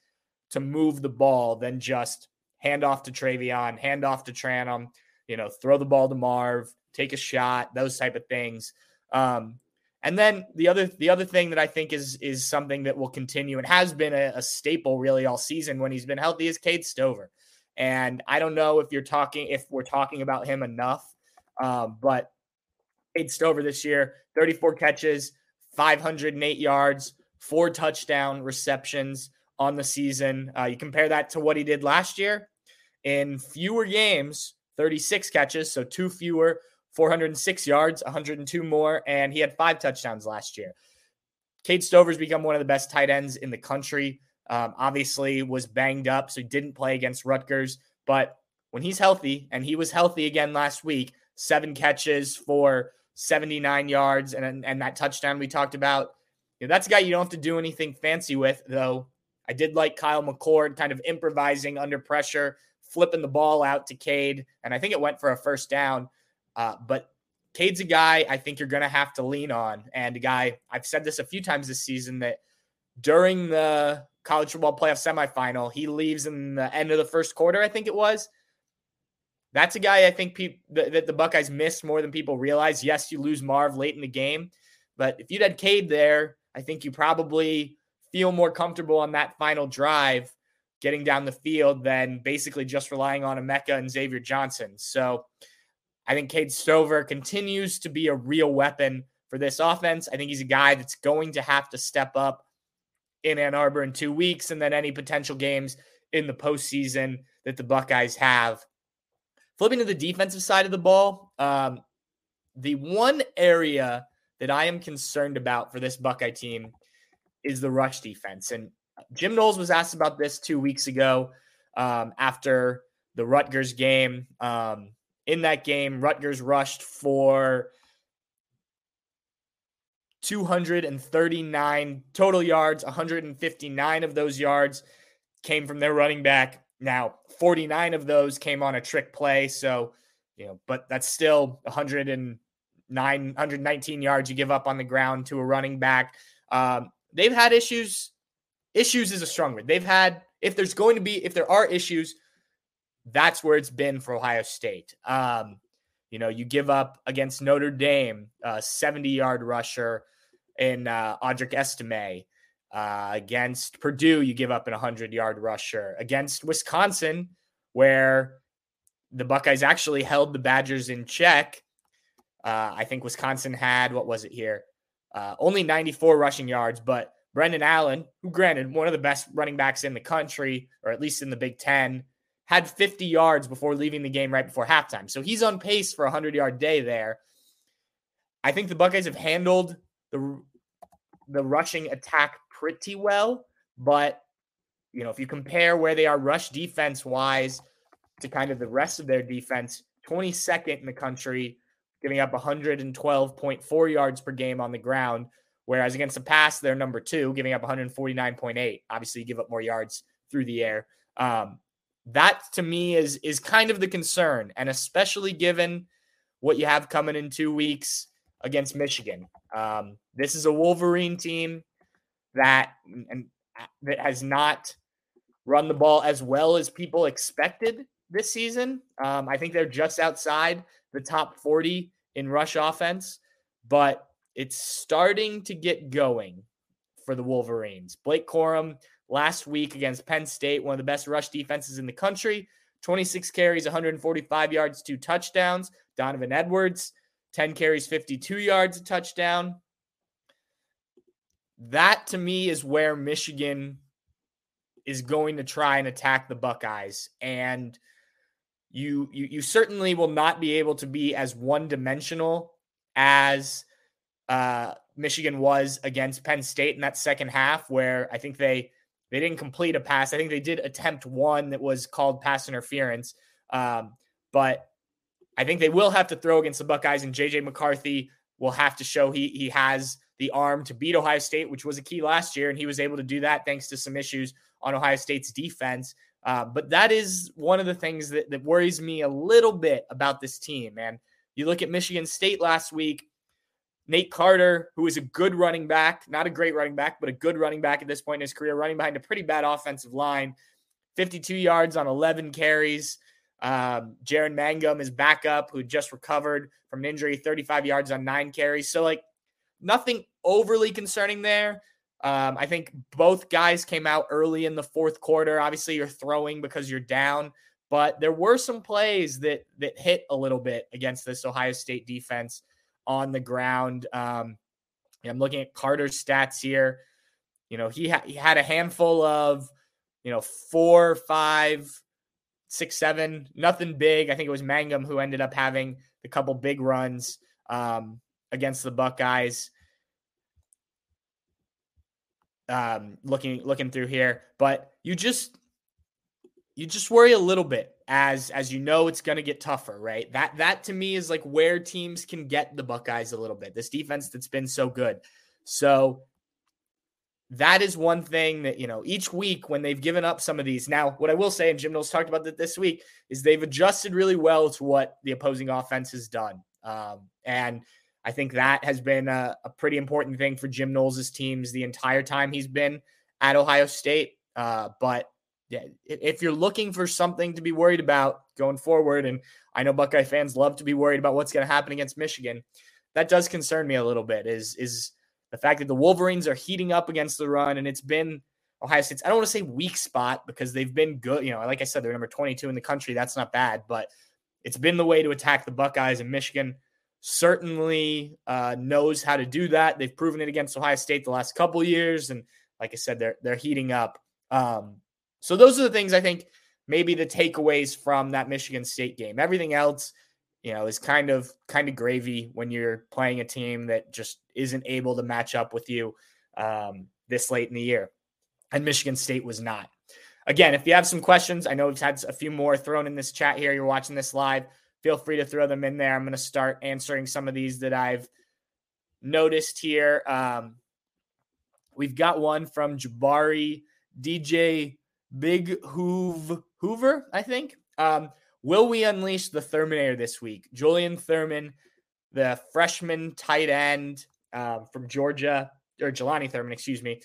to move the ball than just hand off to TreVeyon, hand off to Tranum, you know, throw the ball to Marv, take a shot, those type of things. And then the other thing that I think is something that will continue and has been a staple really all season when he's been healthy is Cade Stover. And I don't know if we're talking about him enough, but Cade Stover this year, 34 catches, 508 yards, 4 touchdown receptions on the season. You compare that to what he did last year in fewer games, 36 catches, so 2 fewer, 406 yards, 102 more, and he had 5 touchdowns last year. Cade Stover's become one of the best tight ends in the country. Obviously was banged up, so he didn't play against Rutgers. But when he's healthy, and he was healthy again last week, 7 catches for 79 yards and that touchdown we talked about, you know, that's a guy you don't have to do anything fancy with, though. I did like Kyle McCord kind of improvising under pressure, flipping the ball out to Cade, and I think it went for a first down. But Cade's a guy I think you're going to have to lean on, and a guy, I've said this a few times this season, that during the college football playoff semifinal, he leaves in the end of the first quarter, I think it was. That's a guy I think that the Buckeyes missed more than people realize. Yes, you lose Marv late in the game, but if you'd had Cade there, I think you probably feel more comfortable on that final drive getting down the field than basically just relying on Emeka and Xavier Johnson. So I think Cade Stover continues to be a real weapon for this offense. I think he's a guy that's going to have to step up in Ann Arbor in 2 weeks, and then any potential games in the postseason that the Buckeyes have. Flipping to the defensive side of the ball, the one area that I am concerned about for this Buckeye team is the rush defense. And Jim Knowles was asked about this 2 weeks ago after the Rutgers game. In that game, Rutgers rushed for 239 total yards. 159 of those yards came from their running back. Now, 49 of those came on a trick play. So, you know, but that's still 119 yards you give up on the ground to a running back. They've had issues. Issues is a strong word. They've had, if there are issues, that's where it's been for Ohio State. You know, you give up against Notre Dame, a 70-yard rusher in Audric Estime. Against Purdue, you give up a 100-yard rusher. Against Wisconsin, where the Buckeyes actually held the Badgers in check, I think Wisconsin had, only 94 rushing yards, but Brendan Allen, who granted one of the best running backs in the country, or at least in the Big Ten, had 50 yards before leaving the game right before halftime. So he's on pace for a 100-yard day there. I think the Buckeyes have handled the rushing attack pretty well, but you know, if you compare where they are rush defense-wise to kind of the rest of their defense, 22nd in the country, giving up 112.4 yards per game on the ground, whereas against the pass, they're number 2, giving up 149.8. Obviously, you give up more yards through the air. That to me is kind of the concern, and especially given what you have coming in 2 weeks against Michigan. This is a Wolverine team that has not run the ball as well as people expected this season. I think they're just outside the top 40 in rush offense, but it's starting to get going for the Wolverines. Blake Corum last week against Penn State, one of the best rush defenses in the country, 26 carries, 145 yards, 2 touchdowns. Donovan Edwards, 10 carries, 52 yards, a touchdown. That to me is where Michigan is going to try and attack the Buckeyes. And you certainly will not be able to be as one-dimensional as Michigan was against Penn State in that second half, where I think they didn't complete a pass. I think they did attempt one that was called pass interference. But I think they will have to throw against the Buckeyes, and J.J. McCarthy will have to show he has the arm to beat Ohio State, which was a key last year, and he was able to do that thanks to some issues on Ohio State's defense. But that is one of the things that worries me a little bit about this team, man. You look at Michigan State last week, Nate Carter, who is a good running back, not a great running back, but a good running back at this point in his career, running behind a pretty bad offensive line, 52 yards on 11 carries. Jaron Mangum is back up, who just recovered from an injury, 35 yards on 9 carries. So, nothing overly concerning there. I think both guys came out early in the fourth quarter. Obviously, you're throwing because you're down, but there were some plays that hit a little bit against this Ohio State defense on the ground. I'm looking at Carter's stats here. He had a handful of, 4, 5, 6, 7, nothing big. I think it was Mangum who ended up having a couple big runs against the Buckeyes. Looking through here, but you just worry a little bit as it's going to get tougher, right? That to me is where teams can get the Buckeyes a little bit, this defense that's been so good. So that is one thing that, each week when they've given up some of these. Now, what I will say, and Jim Knowles talked about that this week, is they've adjusted really well to what the opposing offense has done. And I think that has been a pretty important thing for Jim Knowles' teams the entire time he's been at Ohio State. But yeah, if you're looking for something to be worried about going forward, and I know Buckeye fans love to be worried about what's going to happen against Michigan, that does concern me a little bit, is the fact that the Wolverines are heating up against the run, and it's been Ohio State's, I don't want to say weak spot, because they've been good. Like I said, they're number 22 in the country. That's not bad, but it's been the way to attack the Buckeyes, and Michigan certainly knows how to do that. They've proven it against Ohio State the last couple years, and like I said, they're heating up. So those are the things I think maybe the takeaways from that Michigan State game. Everything else, is kind of gravy when you're playing a team that just isn't able to match up with you this late in the year. And Michigan State was not. Again, if you have some questions, I know we've had a few more thrown in this chat here. You're watching this live. Feel free to throw them in there. I'm going to start answering some of these that I've noticed here. We've got one from Jabari DJ Big Hoover, I think. Will we unleash the Thurmanator this week? Julian Thurman, the freshman tight end from Georgia, or Jelani Thurman, excuse me.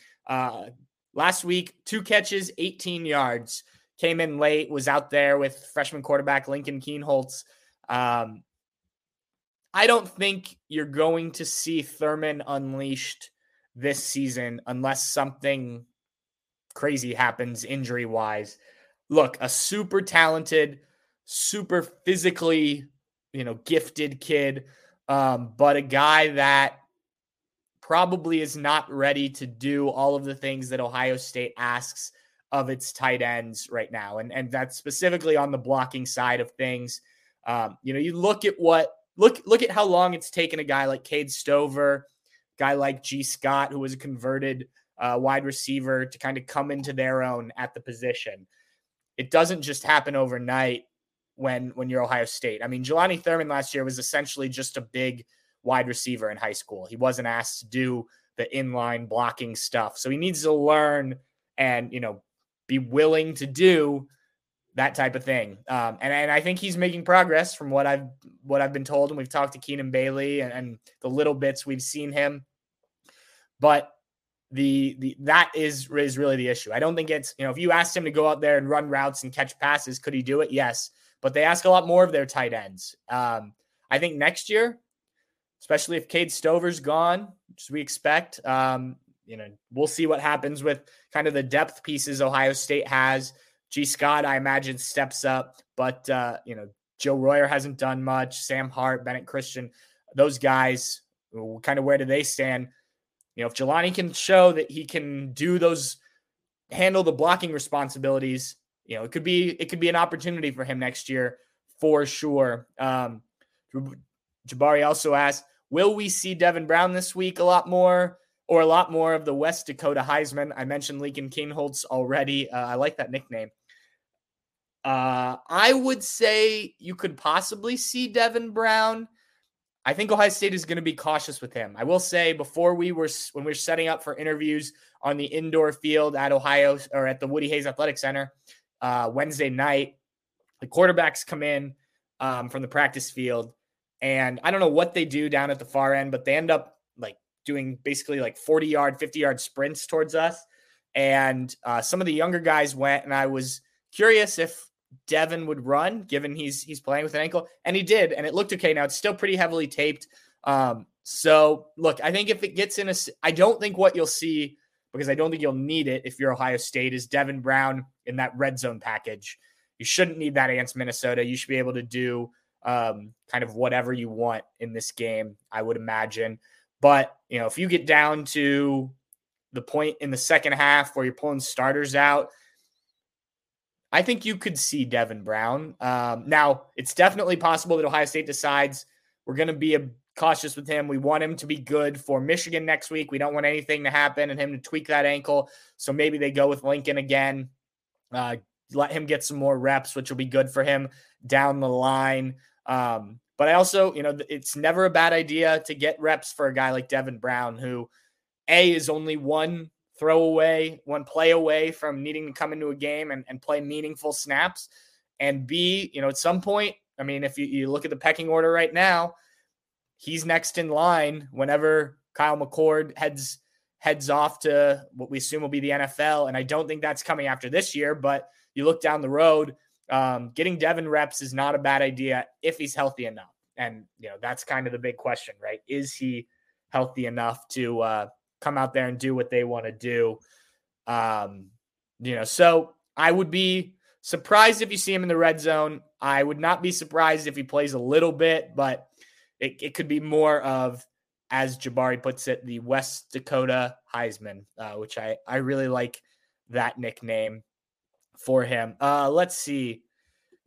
Last week, 2 catches, 18 yards. Came in late, was out there with freshman quarterback Lincoln Kienholz. I don't think you're going to see Thurman unleashed this season unless something crazy happens injury-wise. Look, a super talented, super physically, gifted kid, but a guy that probably is not ready to do all of the things that Ohio State asks of its tight ends right now. And that's specifically on the blocking side of things. You look at look at how long it's taken a guy like Cade Stover, guy like G. Scott, who was a converted wide receiver, to kind of come into their own at the position. It doesn't just happen overnight when you're Ohio State. I mean, Jelani Thurman last year was essentially just a big wide receiver in high school. He wasn't asked to do the inline blocking stuff. So he needs to learn and, be willing to do that type of thing. And I think he's making progress from what I've been told. And we've talked to Keenan Bailey and the little bits we've seen him, but that is really the issue. I don't think it's, if you asked him to go out there and run routes and catch passes, could he do it? Yes. But they ask a lot more of their tight ends. I think next year, especially if Cade Stover's gone, which we expect, we'll see what happens with kind of the depth pieces Ohio State has. G. Scott, I imagine, steps up, but Joe Royer hasn't done much. Sam Hart, Bennett Christian, those guys, kind of where do they stand? If Jelani can show that he can do those, handle the blocking responsibilities, it could be an opportunity for him next year for sure. Jabari also asked, Will we see Devin Brown this week a lot more, or a lot more of the West Dakota Heisman? I mentioned Lincoln Kienholz already. I like that nickname. I would say you could possibly see Devin Brown. I think Ohio State is going to be cautious with him. I will say, before when we were setting up for interviews on the indoor field at Ohio, or at the Woody Hayes Athletic Center Wednesday night, the quarterbacks come in from the practice field, and I don't know what they do down at the far end, but they end up like doing basically like 40-yard, 50-yard sprints towards us. And some of the younger guys went, and I was curious if Devin would run, given he's playing with an ankle, and he did, and it looked okay. Now it's still pretty heavily taped. So look, I think if it gets in I don't think what you'll see, because I don't think you'll need it if you're Ohio State, is Devin Brown in that red zone package. You shouldn't need that against Minnesota. You should be able to do kind of whatever you want in this game, I would imagine. But you know, if you get down to the point in the second half where you're pulling starters out, I think you could see Devin Brown. Now, it's definitely possible that Ohio State decides we're going to be cautious with him. We want him to be good for Michigan next week. We don't want anything to happen and him to tweak that ankle. So maybe they go with Lincoln again, let him get some more reps, which will be good for him down the line. But I also, you know, it's never a bad idea to get reps for a guy like Devin Brown, who is only one play away from needing to come into a game and play meaningful snaps, and B, you know, at some point, I mean, if you look at the pecking order right now, he's next in line whenever Kyle McCord heads off to what we assume will be the NFL. And I don't think that's coming after this year, but you look down the road, getting Devin reps is not a bad idea if he's healthy enough. And, you know, that's kind of the big question, right? Is he healthy enough to, come out there and do what they want to do. You know, so I would be surprised if you see him in the red zone. I would not be surprised if he plays a little bit, but it could be more of, as Jabari puts it, the West Dakota Heisman, which I really like that nickname for him. Let's see.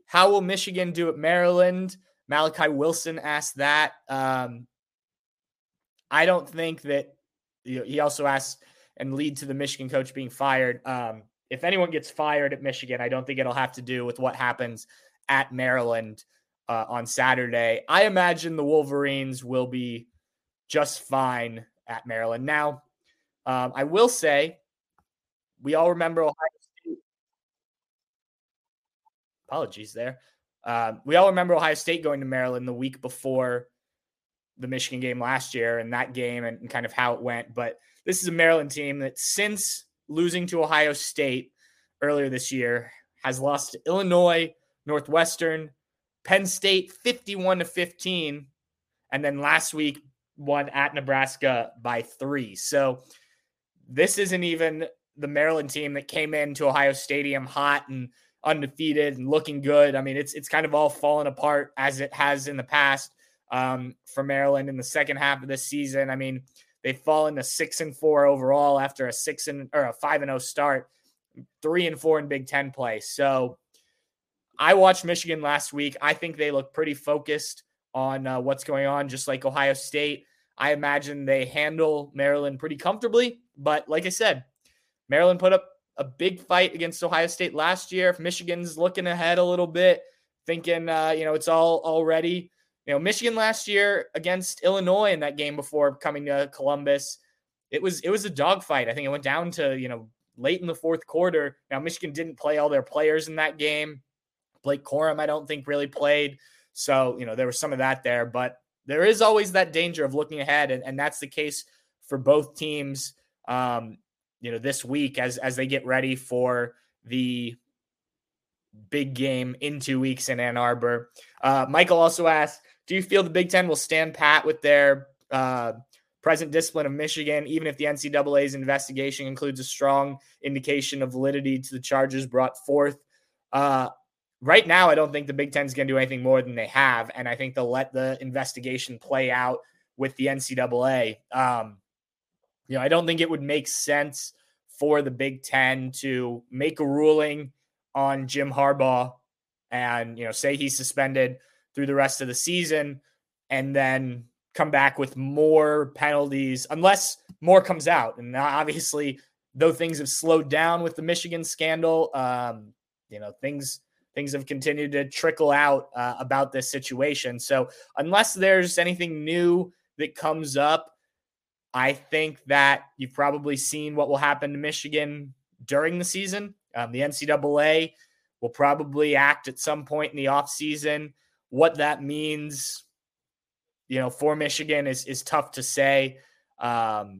How will Michigan do at Maryland? Malachi Wilson asked that. I don't think that. He also asked, and lead to the Michigan coach being fired. If anyone gets fired at Michigan, I don't think it'll have to do with what happens at Maryland on Saturday. I imagine the Wolverines will be just fine at Maryland. Now, I will say, we all remember Ohio State. Apologies there. We all remember Ohio State going to Maryland the week before the Michigan game last year, and that game and kind of how it went. But this is a Maryland team that, since losing to Ohio State earlier this year, has lost to Illinois, Northwestern, Penn State 51-15. And then last week won at Nebraska by 3. So this isn't even the Maryland team that came into Ohio Stadium hot and undefeated and looking good. I mean, it's kind of all fallen apart as it has in the past. For Maryland in the second half of this season. I mean, they've fallen to 6-4 overall after a 5-0 start, 3-4 in Big Ten play. So I watched Michigan last week. I think they look pretty focused on what's going on, just like Ohio State. I imagine they handle Maryland pretty comfortably, but like I said, Maryland put up a big fight against Ohio State last year. If Michigan's looking ahead a little bit, thinking, you know, it's all ready. You know, Michigan last year against Illinois in that game before coming to Columbus, it was a dogfight. I think it went down to, you know, late in the fourth quarter. Now, Michigan didn't play all their players in that game. Blake Corum, I don't think, really played. So, you know, there was some of that there. But there is always that danger of looking ahead, and that's the case for both teams, you know, this week as they get ready for the big game in 2 weeks in Ann Arbor. Michael also asked, do you feel the Big Ten will stand pat with their present discipline of Michigan, even if the NCAA's investigation includes a strong indication of validity to the charges brought forth? Right now, I don't think the Big Ten's going to do anything more than they have, and I think they'll let the investigation play out with the NCAA. You know, I don't think it would make sense for the Big Ten to make a ruling on Jim Harbaugh and, you know, say he's suspended through the rest of the season, and then come back with more penalties unless more comes out. And obviously, though things have slowed down with the Michigan scandal, things have continued to trickle out about this situation. So unless there's anything new that comes up, I think that you've probably seen what will happen to Michigan during the season. The NCAA will probably act at some point in the offseason. What that means, for Michigan is tough to say. I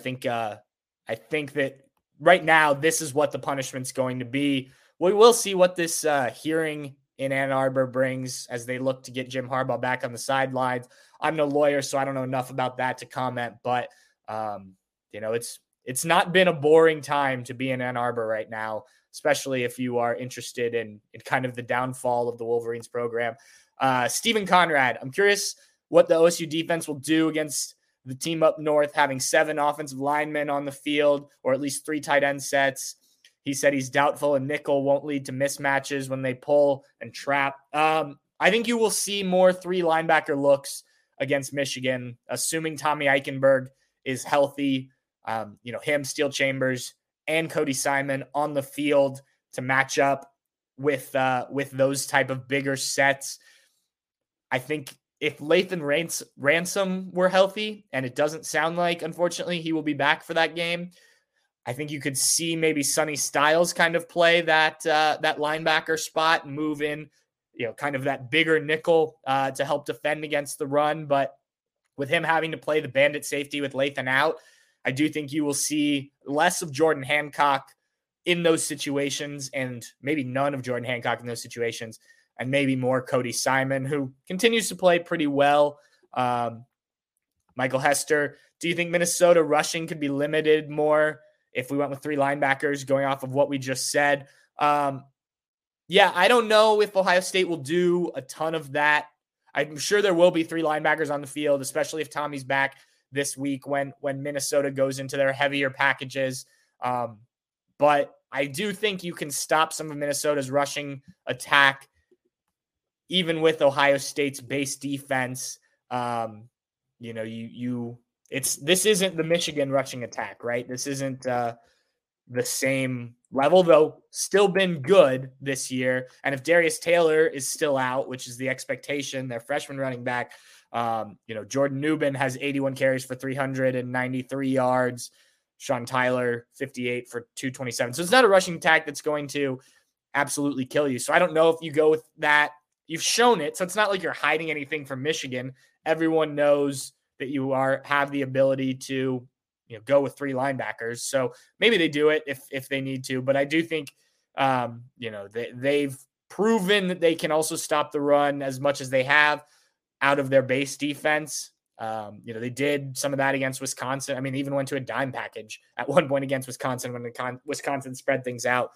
think that right now this is what the punishment's going to be. We will see what this hearing in Ann Arbor brings as they look to get Jim Harbaugh back on the sidelines. I'm no lawyer, so I don't know enough about that to comment, but it's not been a boring time to be in Ann Arbor right now, especially if you are interested in kind of the downfall of the Wolverines program. Stephen Conrad, I'm curious what the OSU defense will do against the team up north, having 7 offensive linemen on the field, or at least 3 tight end sets. He said he's doubtful and nickel won't lead to mismatches when they pull and trap. I think you will see more 3 linebacker looks against Michigan, assuming Tommy Eichenberg is healthy, him, Steel Chambers, and Cody Simon on the field to match up with those type of bigger sets. I think if Lathan Ransom were healthy, and it doesn't sound like, unfortunately, he will be back for that game, I think you could see maybe Sonny Styles kind of play that linebacker spot and move in, kind of that bigger nickel to help defend against the run. But with him having to play the bandit safety with Lathan out, I do think you will see less of Jordan Hancock in those situations, and maybe none of Jordan Hancock in those situations, and maybe more Cody Simon, who continues to play pretty well. Michael Hester, do you think Minnesota rushing could be limited more if we went with 3 linebackers, going off of what we just said? I don't know if Ohio State will do a ton of that. I'm sure there will be 3 linebackers on the field, especially if Tommy's back this week when Minnesota goes into their heavier packages. But I do think you can stop some of Minnesota's rushing attack, even with Ohio State's base defense. This isn't the Michigan rushing attack, right? This isn't the same level, though still been good this year. And if Darius Taylor is still out, which is the expectation, their freshman running back, Jordan Newbin has 81 carries for 393 yards. Sean Tyler, 58 for 227. So it's not a rushing attack that's going to absolutely kill you. So I don't know if you go with that. You've shown it, so it's not like you're hiding anything from Michigan. Everyone knows that you have the ability to, go with 3 linebackers. So maybe they do it if they need to, but I do think, they've proven that they can also stop the run as much as they have out of their base defense. They did some of that against Wisconsin. I mean, even went to a dime package at one point against Wisconsin when Wisconsin spread things out.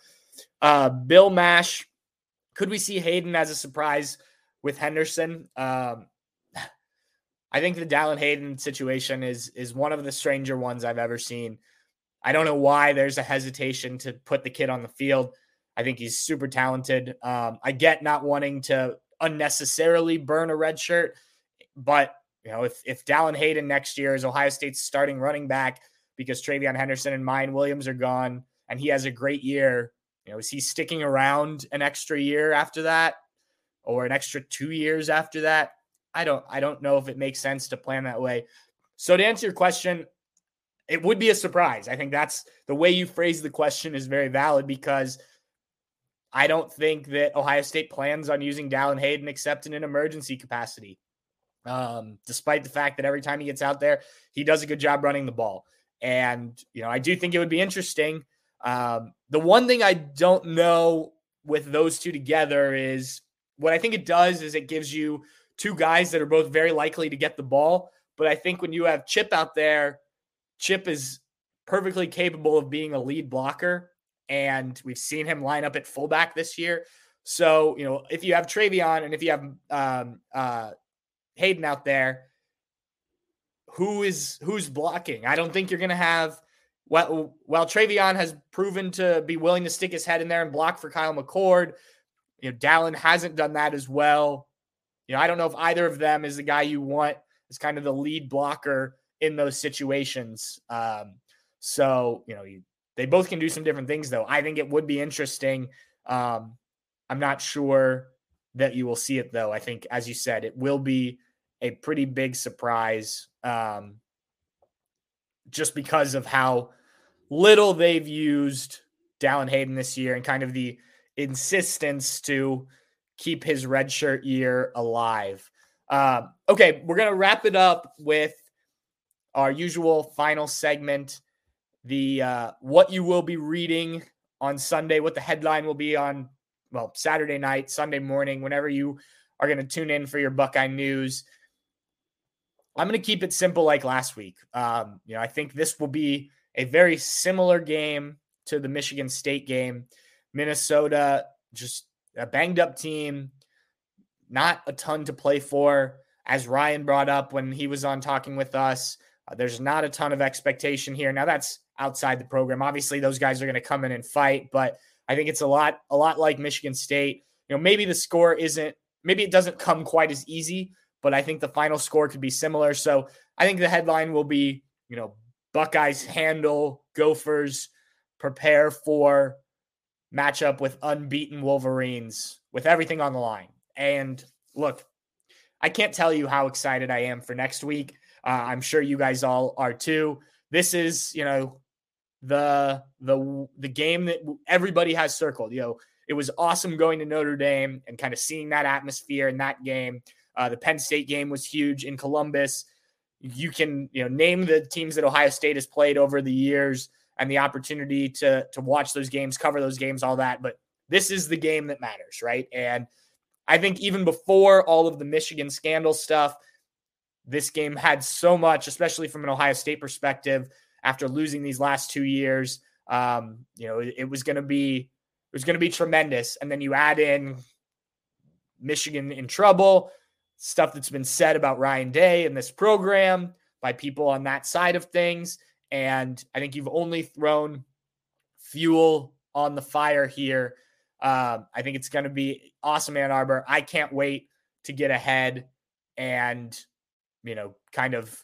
Bill Mash, could we see Hayden as a surprise with Henderson? I think the Dallin Hayden situation is one of the stranger ones I've ever seen. I don't know why there's a hesitation to put the kid on the field. I think he's super talented. I get not wanting to unnecessarily burn a red shirt, but if Dallin Hayden next year is Ohio State's starting running back because TreVeyon Henderson and Mayan Williams are gone and he has a great year, is he sticking around an extra year after that or an extra 2 years after that? I don't know if it makes sense to plan that way. So to answer your question, it would be a surprise. I think that's the way you phrase the question is very valid, because I don't think that Ohio State plans on using Dallin Hayden except in an emergency capacity. Despite the fact that every time he gets out there, he does a good job running the ball. And, I do think it would be interesting. The one thing I don't know with those two together is what I think it does is it gives you 2 guys that are both very likely to get the ball. But I think when you have Chip out there, Chip is perfectly capable of being a lead blocker. And we've seen him line up at fullback this year. So, if you have TreVeyon and if you have Hayden out there, who's blocking? I don't think you're going to have, while TreVeyon has proven to be willing to stick his head in there and block for Kyle McCord, Dallin hasn't done that as well. You know, I don't know if either of them is the guy you want as kind of the lead blocker in those situations. So, you know, they both can do some different things, though. I think it would be interesting. I'm not sure that you will see it, though. I think, as you said, it will be a pretty big surprise just because of how little they've used Dallin Hayden this year and kind of the insistence to keep his redshirt year alive. Okay, we're going to wrap it up with our usual final segment, the what you will be reading on Sunday, what the headline will be on, well, Saturday night, Sunday morning, whenever you are going to tune in for your Buckeye news. I'm going to keep it simple like last week. You know, I think this will be a very similar game to the Michigan State game. Minnesota, just a banged up team, not a ton to play for. As Ryan brought up when he was on talking with us, there's not a ton of expectation here. Now that's outside the program. Obviously those guys are going to come in and fight, but I think it's a lot like Michigan State. You know, maybe the score isn't, maybe it doesn't come quite as easy, but I think the final score could be similar. So I think the headline will be, you know, Buckeyes handle Gophers, prepare for matchup with unbeaten Wolverines with everything on the line. And look, I can't tell you how excited I am for next week. I'm sure you guys all are too. This is, you know, the game that everybody has circled. You know, it was awesome going to Notre Dame and kind of seeing that atmosphere in that game. The Penn State game was huge in Columbus. You can, you know, name the teams that Ohio State has played over the years and the opportunity to watch those games, cover those games, all that. But this is the game that matters, right? And I think even before all of the Michigan scandal stuff, this game had so much, especially from an Ohio State perspective, after losing these last 2 years. You know, it was going to be tremendous. And then you add in Michigan in trouble, stuff that's been said about Ryan Day and this program by people on that side of things. And I think you've only thrown fuel on the fire here. I think it's going to be awesome, Ann Arbor. I can't wait to get ahead and, you know, kind of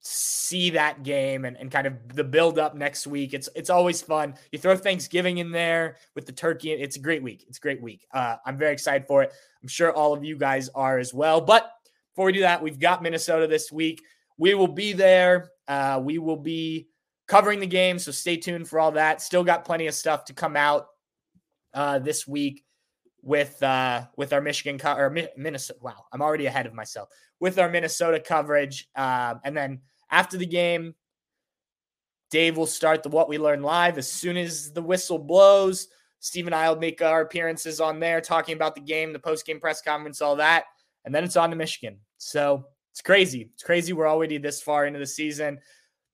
see that game and kind of the build up next week. It's always fun. You throw Thanksgiving in there with the turkey. It's a great week. It's a great week. I'm very excited for it. I'm sure all of you guys are as well. But before we do that, we've got Minnesota this week. We will be there. We will be covering the game. So stay tuned for all that. Still got plenty of stuff to come out this week with our Michigan Minnesota. Wow. I'm already ahead of myself with our Minnesota coverage. And then after the game, Dave will start the What We Learned Live. As soon as the whistle blows, Steve and I will make our appearances on there talking about the game, the post-game press conference, all that. And then it's on to Michigan. So it's crazy. It's crazy. We're already this far into the season.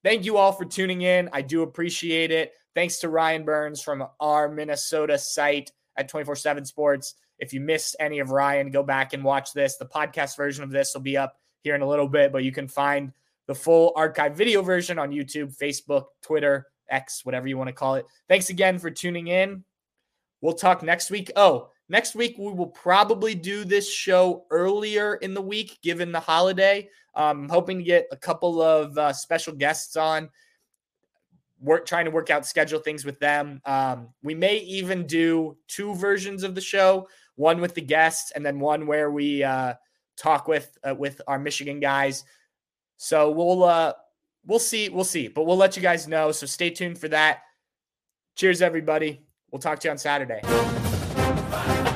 Thank you all for tuning in. I do appreciate it. Thanks to Ryan Burns from our Minnesota site at 24-7 Sports. If you missed any of Ryan, go back and watch this. The podcast version of this will be up here in a little bit, but you can find the full archive video version on YouTube, Facebook, Twitter, X, whatever you want to call it. Thanks again for tuning in. We'll talk next week. Oh, next week we will probably do this show earlier in the week, given the holiday. I'm hoping to get a couple of special guests on. We're trying to work out schedule things with them. We may even do two versions of the show, one with the guests and then one where we talk with our Michigan guys. So we'll see, but we'll let you guys know. So stay tuned for that. Cheers, everybody. We'll talk to you on Saturday.